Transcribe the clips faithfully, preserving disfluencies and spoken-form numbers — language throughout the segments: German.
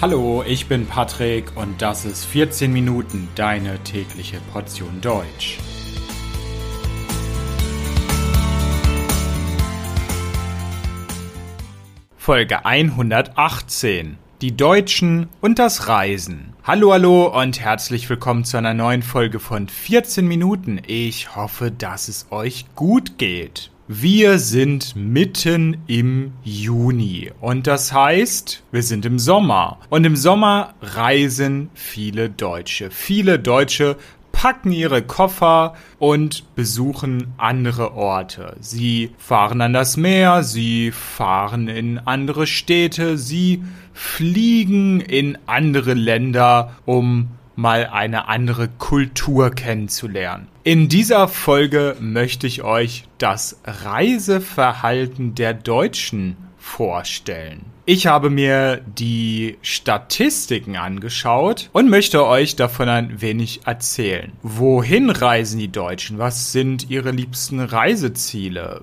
Hallo, ich bin Patrick und das ist vierzehn Minuten, deine tägliche Portion Deutsch. Folge hundertachtzehn. Die Deutschen und das Reisen. Hallo, hallo und herzlich willkommen zu einer neuen Folge von vierzehn Minuten. Ich hoffe, dass es euch gut geht. Wir sind mitten im Juni und das heißt, wir sind im Sommer. Und im Sommer reisen viele Deutsche. Viele Deutsche packen ihre Koffer und besuchen andere Orte. Sie fahren an das Meer, sie fahren in andere Städte, sie fliegen in andere Länder, um mal eine andere Kultur kennenzulernen. In dieser Folge möchte ich euch das Reiseverhalten der Deutschen vorstellen. Ich habe mir die Statistiken angeschaut und möchte euch davon ein wenig erzählen. Wohin reisen die Deutschen? Was sind ihre liebsten Reiseziele?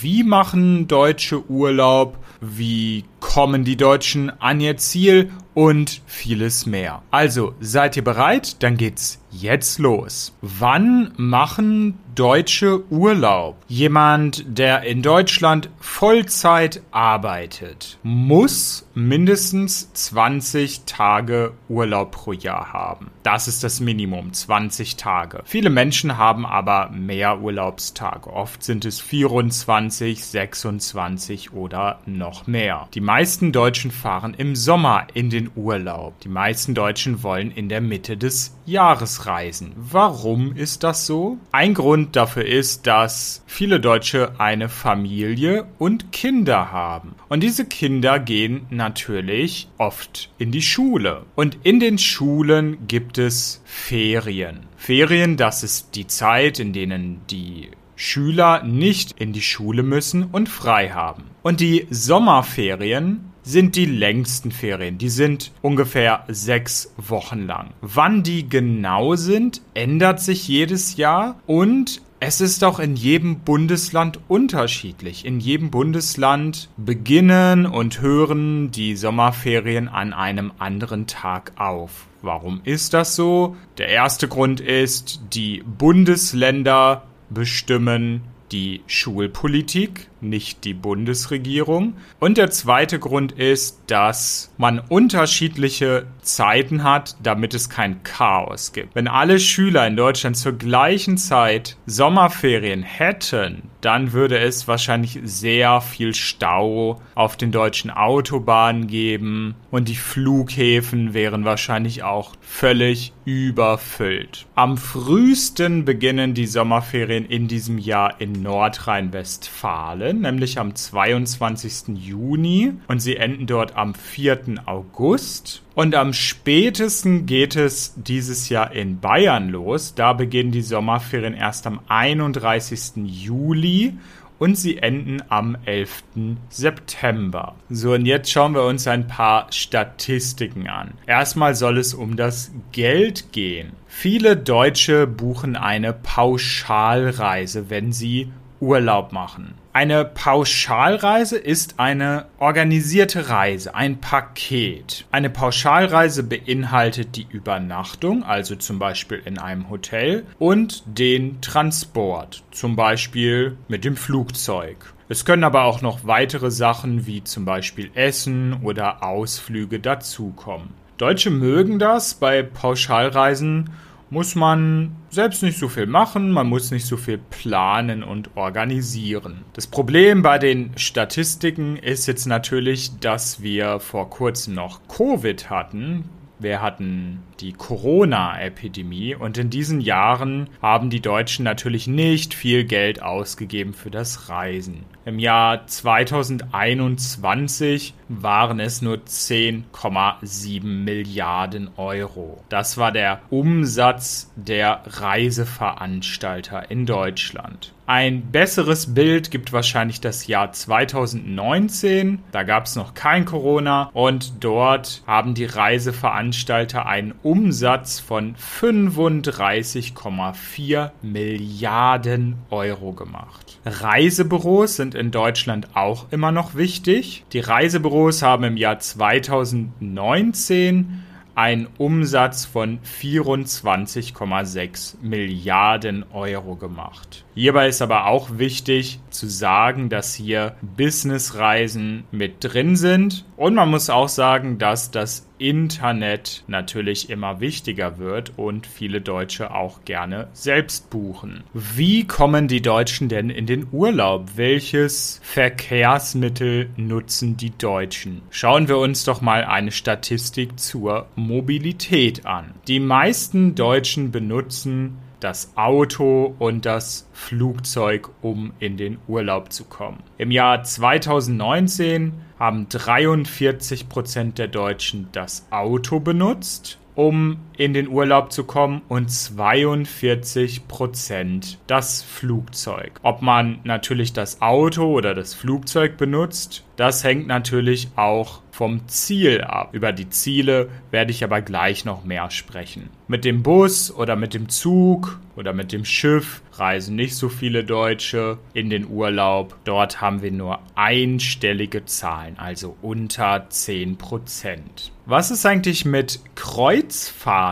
Wie machen Deutsche Urlaub? Wie kommen die Deutschen an ihr Ziel? Und vieles mehr. Also, seid ihr bereit? Dann geht's jetzt los. Wann machen Deutsche Urlaub? Jemand, der in Deutschland Vollzeit arbeitet, muss mindestens zwanzig Tage Urlaub pro Jahr haben. Das ist das Minimum, zwanzig Tage. Viele Menschen haben aber mehr Urlaubstage. Oft sind es vierundzwanzig, sechsundzwanzig oder noch mehr. Die meisten Deutschen fahren im Sommer in den Urlaub. Die meisten Deutschen wollen in der Mitte des Jahres reisen. Warum ist das so? Ein Grund dafür ist, dass viele Deutsche eine Familie und Kinder haben. Und diese Kinder gehen natürlich oft in die Schule. Und in den Schulen gibt es Ferien. Ferien, das ist die Zeit, in denen die Schüler nicht in die Schule müssen und frei haben. Und die Sommerferien sind die längsten Ferien. Die sind ungefähr sechs Wochen lang. Wann die genau sind, ändert sich jedes Jahr und es ist auch in jedem Bundesland unterschiedlich. In jedem Bundesland beginnen und hören die Sommerferien an einem anderen Tag auf. Warum ist das so? Der erste Grund ist, die Bundesländer bestimmen die Schulpolitik, nicht die Bundesregierung. Und der zweite Grund ist, dass man unterschiedliche Zeiten hat, damit es kein Chaos gibt. Wenn alle Schüler in Deutschland zur gleichen Zeit Sommerferien hätten, dann würde es wahrscheinlich sehr viel Stau auf den deutschen Autobahnen geben und die Flughäfen wären wahrscheinlich auch völlig überfüllt. Am frühesten beginnen die Sommerferien in diesem Jahr in Nordrhein-Westfalen, nämlich am zweiundzwanzigsten Juni und sie enden dort am vierten August. Und am spätesten geht es dieses Jahr in Bayern los. Da beginnen die Sommerferien erst am einunddreißigsten Juli und sie enden am elften September. So, und jetzt schauen wir uns ein paar Statistiken an. Erstmal soll es um das Geld gehen. Viele Deutsche buchen eine Pauschalreise, wenn sie Urlaub machen. Eine Pauschalreise ist eine organisierte Reise, ein Paket. Eine Pauschalreise beinhaltet die Übernachtung, also zum Beispiel in einem Hotel, und den Transport, zum Beispiel mit dem Flugzeug. Es können aber auch noch weitere Sachen wie zum Beispiel Essen oder Ausflüge dazukommen. Deutsche mögen das, bei Pauschalreisen muss man selbst nicht so viel machen, man muss nicht so viel planen und organisieren. Das Problem bei den Statistiken ist jetzt natürlich, dass wir vor kurzem noch Covid hatten. Wir hatten die Corona-Epidemie und in diesen Jahren haben die Deutschen natürlich nicht viel Geld ausgegeben für das Reisen. Im Jahr zweitausendeinundzwanzig waren es nur zehn Komma sieben Milliarden Euro. Das war der Umsatz der Reiseveranstalter in Deutschland. Ein besseres Bild gibt wahrscheinlich das Jahr zweitausendneunzehn. Da gab es noch kein Corona und dort haben die Reiseveranstalter einen Umsatz von fünfunddreißig Komma vier Milliarden Euro gemacht. Reisebüros sind in Deutschland auch immer noch wichtig. Die Reisebüros haben im Jahr zweitausendneunzehn einen Umsatz von vierundzwanzig Komma sechs Milliarden Euro gemacht. Hierbei ist aber auch wichtig zu sagen, dass hier Businessreisen mit drin sind. Und man muss auch sagen, dass das Internet natürlich immer wichtiger wird und viele Deutsche auch gerne selbst buchen. Wie kommen die Deutschen denn in den Urlaub? Welches Verkehrsmittel nutzen die Deutschen? Schauen wir uns doch mal eine Statistik zur Mobilität an. Die meisten Deutschen benutzen das Auto und das Flugzeug, um in den Urlaub zu kommen. Im Jahr zweitausendneunzehn haben dreiundvierzig Prozent der Deutschen das Auto benutzt, um in den Urlaub zu kommen, und zweiundvierzig Prozent das Flugzeug. Ob man natürlich das Auto oder das Flugzeug benutzt, das hängt natürlich auch vom Ziel ab. Über die Ziele werde ich aber gleich noch mehr sprechen. Mit dem Bus oder mit dem Zug oder mit dem Schiff reisen nicht so viele Deutsche in den Urlaub. Dort haben wir nur einstellige Zahlen, also unter zehn Prozent. Was ist eigentlich mit Kreuzfahrten?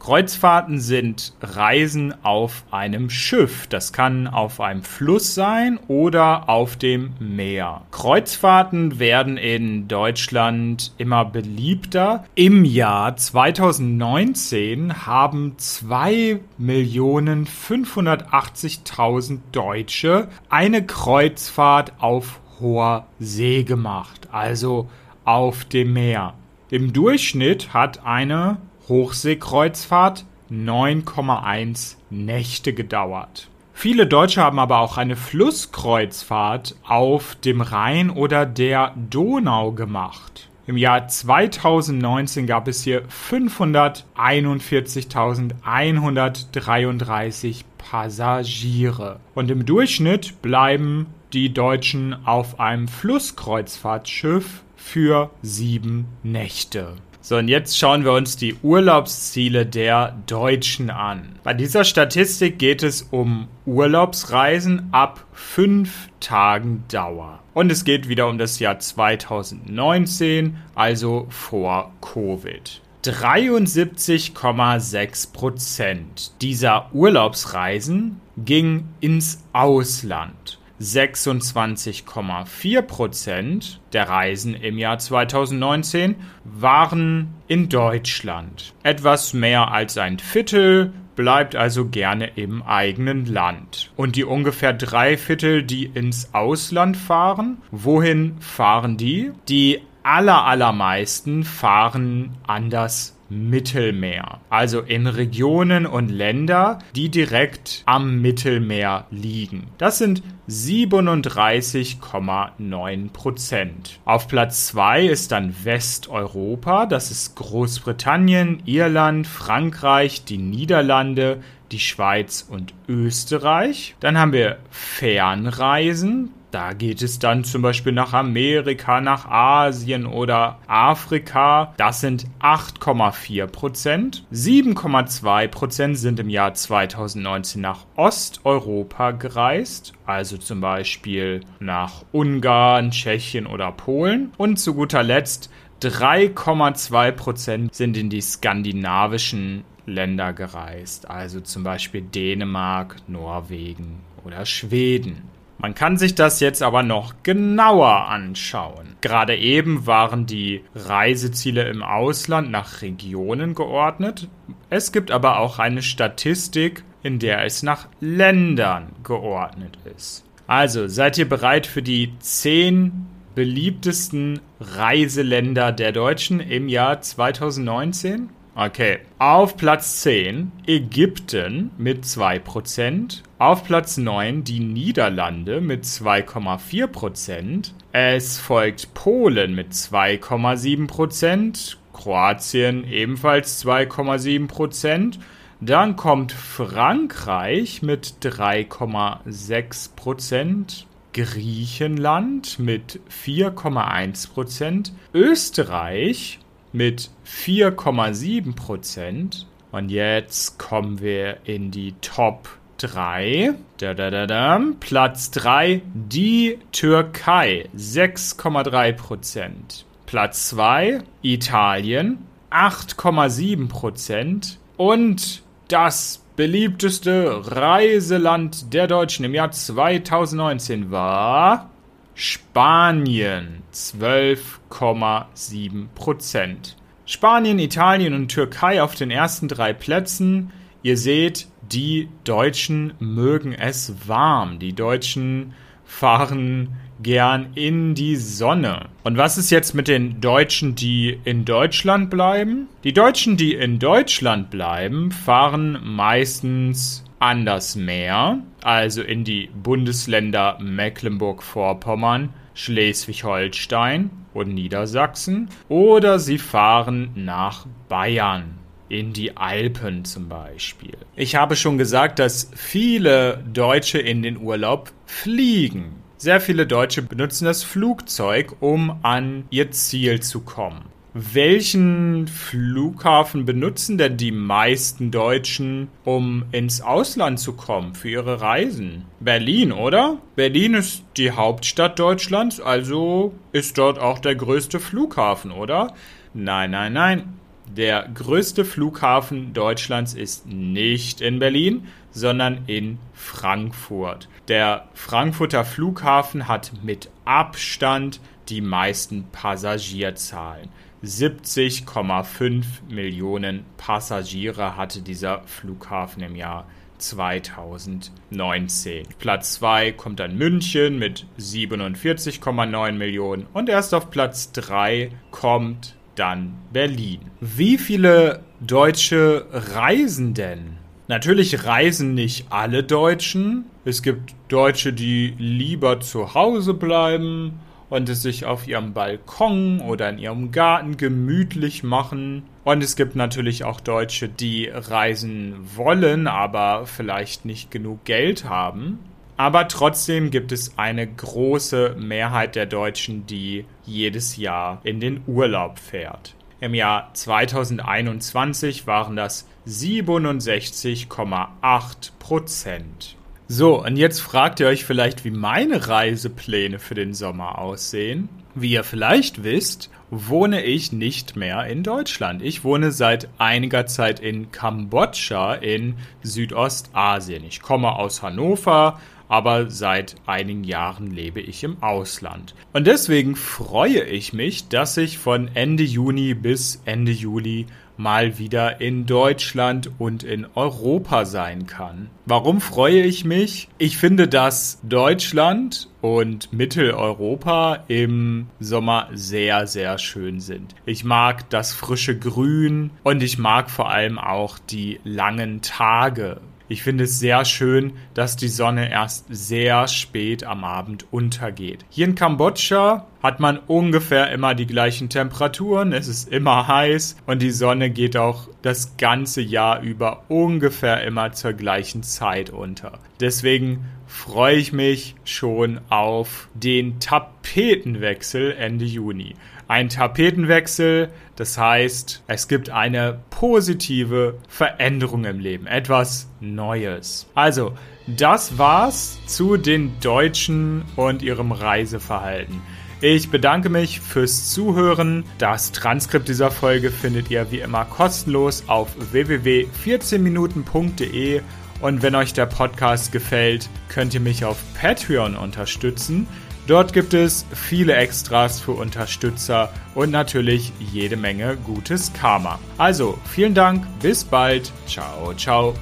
Kreuzfahrten sind Reisen auf einem Schiff. Das kann auf einem Fluss sein oder auf dem Meer. Kreuzfahrten werden in Deutschland immer beliebter. Im Jahr zweitausendneunzehn haben zwei Millionen fünfhundertachtzigtausend Deutsche eine Kreuzfahrt auf hoher See gemacht, also auf dem Meer. Im Durchschnitt hat eine Hochseekreuzfahrt neun Komma eins Nächte gedauert. Viele Deutsche haben aber auch eine Flusskreuzfahrt auf dem Rhein oder der Donau gemacht. Im Jahr zweitausendneunzehn gab es hier fünfhunderteinundvierzigtausendeinhundertdreiunddreißig Passagiere. Und im Durchschnitt bleiben die Deutschen auf einem Flusskreuzfahrtschiff für sieben Nächte. So, und jetzt schauen wir uns die Urlaubsziele der Deutschen an. Bei dieser Statistik geht es um Urlaubsreisen ab fünf Tagen Dauer. Und es geht wieder um das Jahr zweitausendneunzehn, also vor Covid. dreiundsiebzig Komma sechs Prozent dieser Urlaubsreisen ging ins Ausland. sechsundzwanzig Komma vier Prozent der Reisen im Jahr zweitausendneunzehn waren in Deutschland. Etwas mehr als ein Viertel bleibt also gerne im eigenen Land. Und die ungefähr drei Viertel, die ins Ausland fahren, wohin fahren die? Die aller, allermeisten fahren an das Mittelmeer, also in Regionen und Länder, die direkt am Mittelmeer liegen. Das sind siebenunddreißig Komma neun Prozent. Auf Platz zwei ist dann Westeuropa, das ist Großbritannien, Irland, Frankreich, die Niederlande, die Schweiz und Österreich. Dann haben wir Fernreisen. Da geht es dann zum Beispiel nach Amerika, nach Asien oder Afrika. Das sind acht Komma vier Prozent. sieben Komma zwei Prozent sind im Jahr zweitausendneunzehn nach Osteuropa gereist, also zum Beispiel nach Ungarn, Tschechien oder Polen. Und zu guter Letzt drei Komma zwei Prozent sind in die skandinavischen Länder gereist, also zum Beispiel Dänemark, Norwegen oder Schweden. Man kann sich das jetzt aber noch genauer anschauen. Gerade eben waren die Reiseziele im Ausland nach Regionen geordnet. Es gibt aber auch eine Statistik, in der es nach Ländern geordnet ist. Also, seid ihr bereit für die zehn beliebtesten Reiseländer der Deutschen im Jahr zweitausendneunzehn? Okay, auf Platz zehn Ägypten mit zwei Prozent, auf Platz neun die Niederlande mit zwei Komma vier Prozent, es folgt Polen mit zwei Komma sieben Prozent, Kroatien ebenfalls zwei Komma sieben Prozent, Dann kommt Frankreich mit drei Komma sechs Prozent, Griechenland mit vier Komma eins Prozent, Österreich mit vier Komma sieben Prozent. Und jetzt kommen wir in die Top drei. Da, da, da, da. Platz drei, die Türkei, sechs Komma drei Prozent. Platz zwei, Italien, acht Komma sieben Prozent. Und das beliebteste Reiseland der Deutschen im Jahr zweitausendneunzehn war Spanien, zwölf Komma sieben Prozent. Spanien, Italien und Türkei auf den ersten drei Plätzen. Ihr seht, die Deutschen mögen es warm. Die Deutschen fahren gern in die Sonne. Und was ist jetzt mit den Deutschen, die in Deutschland bleiben? Die Deutschen, die in Deutschland bleiben, fahren meistens an das Meer, also in die Bundesländer Mecklenburg-Vorpommern, Schleswig-Holstein und Niedersachsen, oder sie fahren nach Bayern, in die Alpen zum Beispiel. Ich habe schon gesagt, dass viele Deutsche in den Urlaub fliegen. Sehr viele Deutsche benutzen das Flugzeug, um an ihr Ziel zu kommen. Welchen Flughafen benutzen denn die meisten Deutschen, um ins Ausland zu kommen für ihre Reisen? Berlin, oder? Berlin ist die Hauptstadt Deutschlands, also ist dort auch der größte Flughafen, oder? Nein, nein, nein. Der größte Flughafen Deutschlands ist nicht in Berlin, sondern in Frankfurt. Der Frankfurter Flughafen hat mit Abstand die meisten Passagierzahlen. siebzig Komma fünf Millionen Passagiere hatte dieser Flughafen im Jahr zweitausendneunzehn. Platz zwei kommt dann München mit siebenundvierzig Komma neun Millionen und erst auf Platz drei kommt dann Berlin. Wie viele Deutsche reisen denn? Natürlich reisen nicht alle Deutschen. Es gibt Deutsche, die lieber zu Hause bleiben und es sich auf ihrem Balkon oder in ihrem Garten gemütlich machen. Und es gibt natürlich auch Deutsche, die reisen wollen, aber vielleicht nicht genug Geld haben. Aber trotzdem gibt es eine große Mehrheit der Deutschen, die jedes Jahr in den Urlaub fährt. Im Jahr zweitausendeinundzwanzig waren das siebenundsechzig Komma acht Prozent. So, und jetzt fragt ihr euch vielleicht, wie meine Reisepläne für den Sommer aussehen. Wie ihr vielleicht wisst, wohne ich nicht mehr in Deutschland. Ich wohne seit einiger Zeit in Kambodscha in Südostasien. Ich komme aus Hannover, aber seit einigen Jahren lebe ich im Ausland. Und deswegen freue ich mich, dass ich von Ende Juni bis Ende Juli mal wieder in Deutschland und in Europa sein kann. Warum freue ich mich? Ich finde, dass Deutschland und Mitteleuropa im Sommer sehr, sehr schön sind. Ich mag das frische Grün und ich mag vor allem auch die langen Tage. Ich finde es sehr schön, dass die Sonne erst sehr spät am Abend untergeht. Hier in Kambodscha hat man ungefähr immer die gleichen Temperaturen, es ist immer heiß und die Sonne geht auch das ganze Jahr über ungefähr immer zur gleichen Zeit unter. Deswegen freue ich mich schon auf den Tapetenwechsel Ende Juni. Ein Tapetenwechsel, das heißt, es gibt eine positive Veränderung im Leben, etwas Neues. Also, das war's zu den Deutschen und ihrem Reiseverhalten. Ich bedanke mich fürs Zuhören. Das Transkript dieser Folge findet ihr wie immer kostenlos auf w w w Punkt vierzehn minuten Punkt de. Und wenn euch der Podcast gefällt, könnt ihr mich auf Patreon unterstützen. Dort gibt es viele Extras für Unterstützer und natürlich jede Menge gutes Karma. Also, vielen Dank, bis bald, ciao, ciao.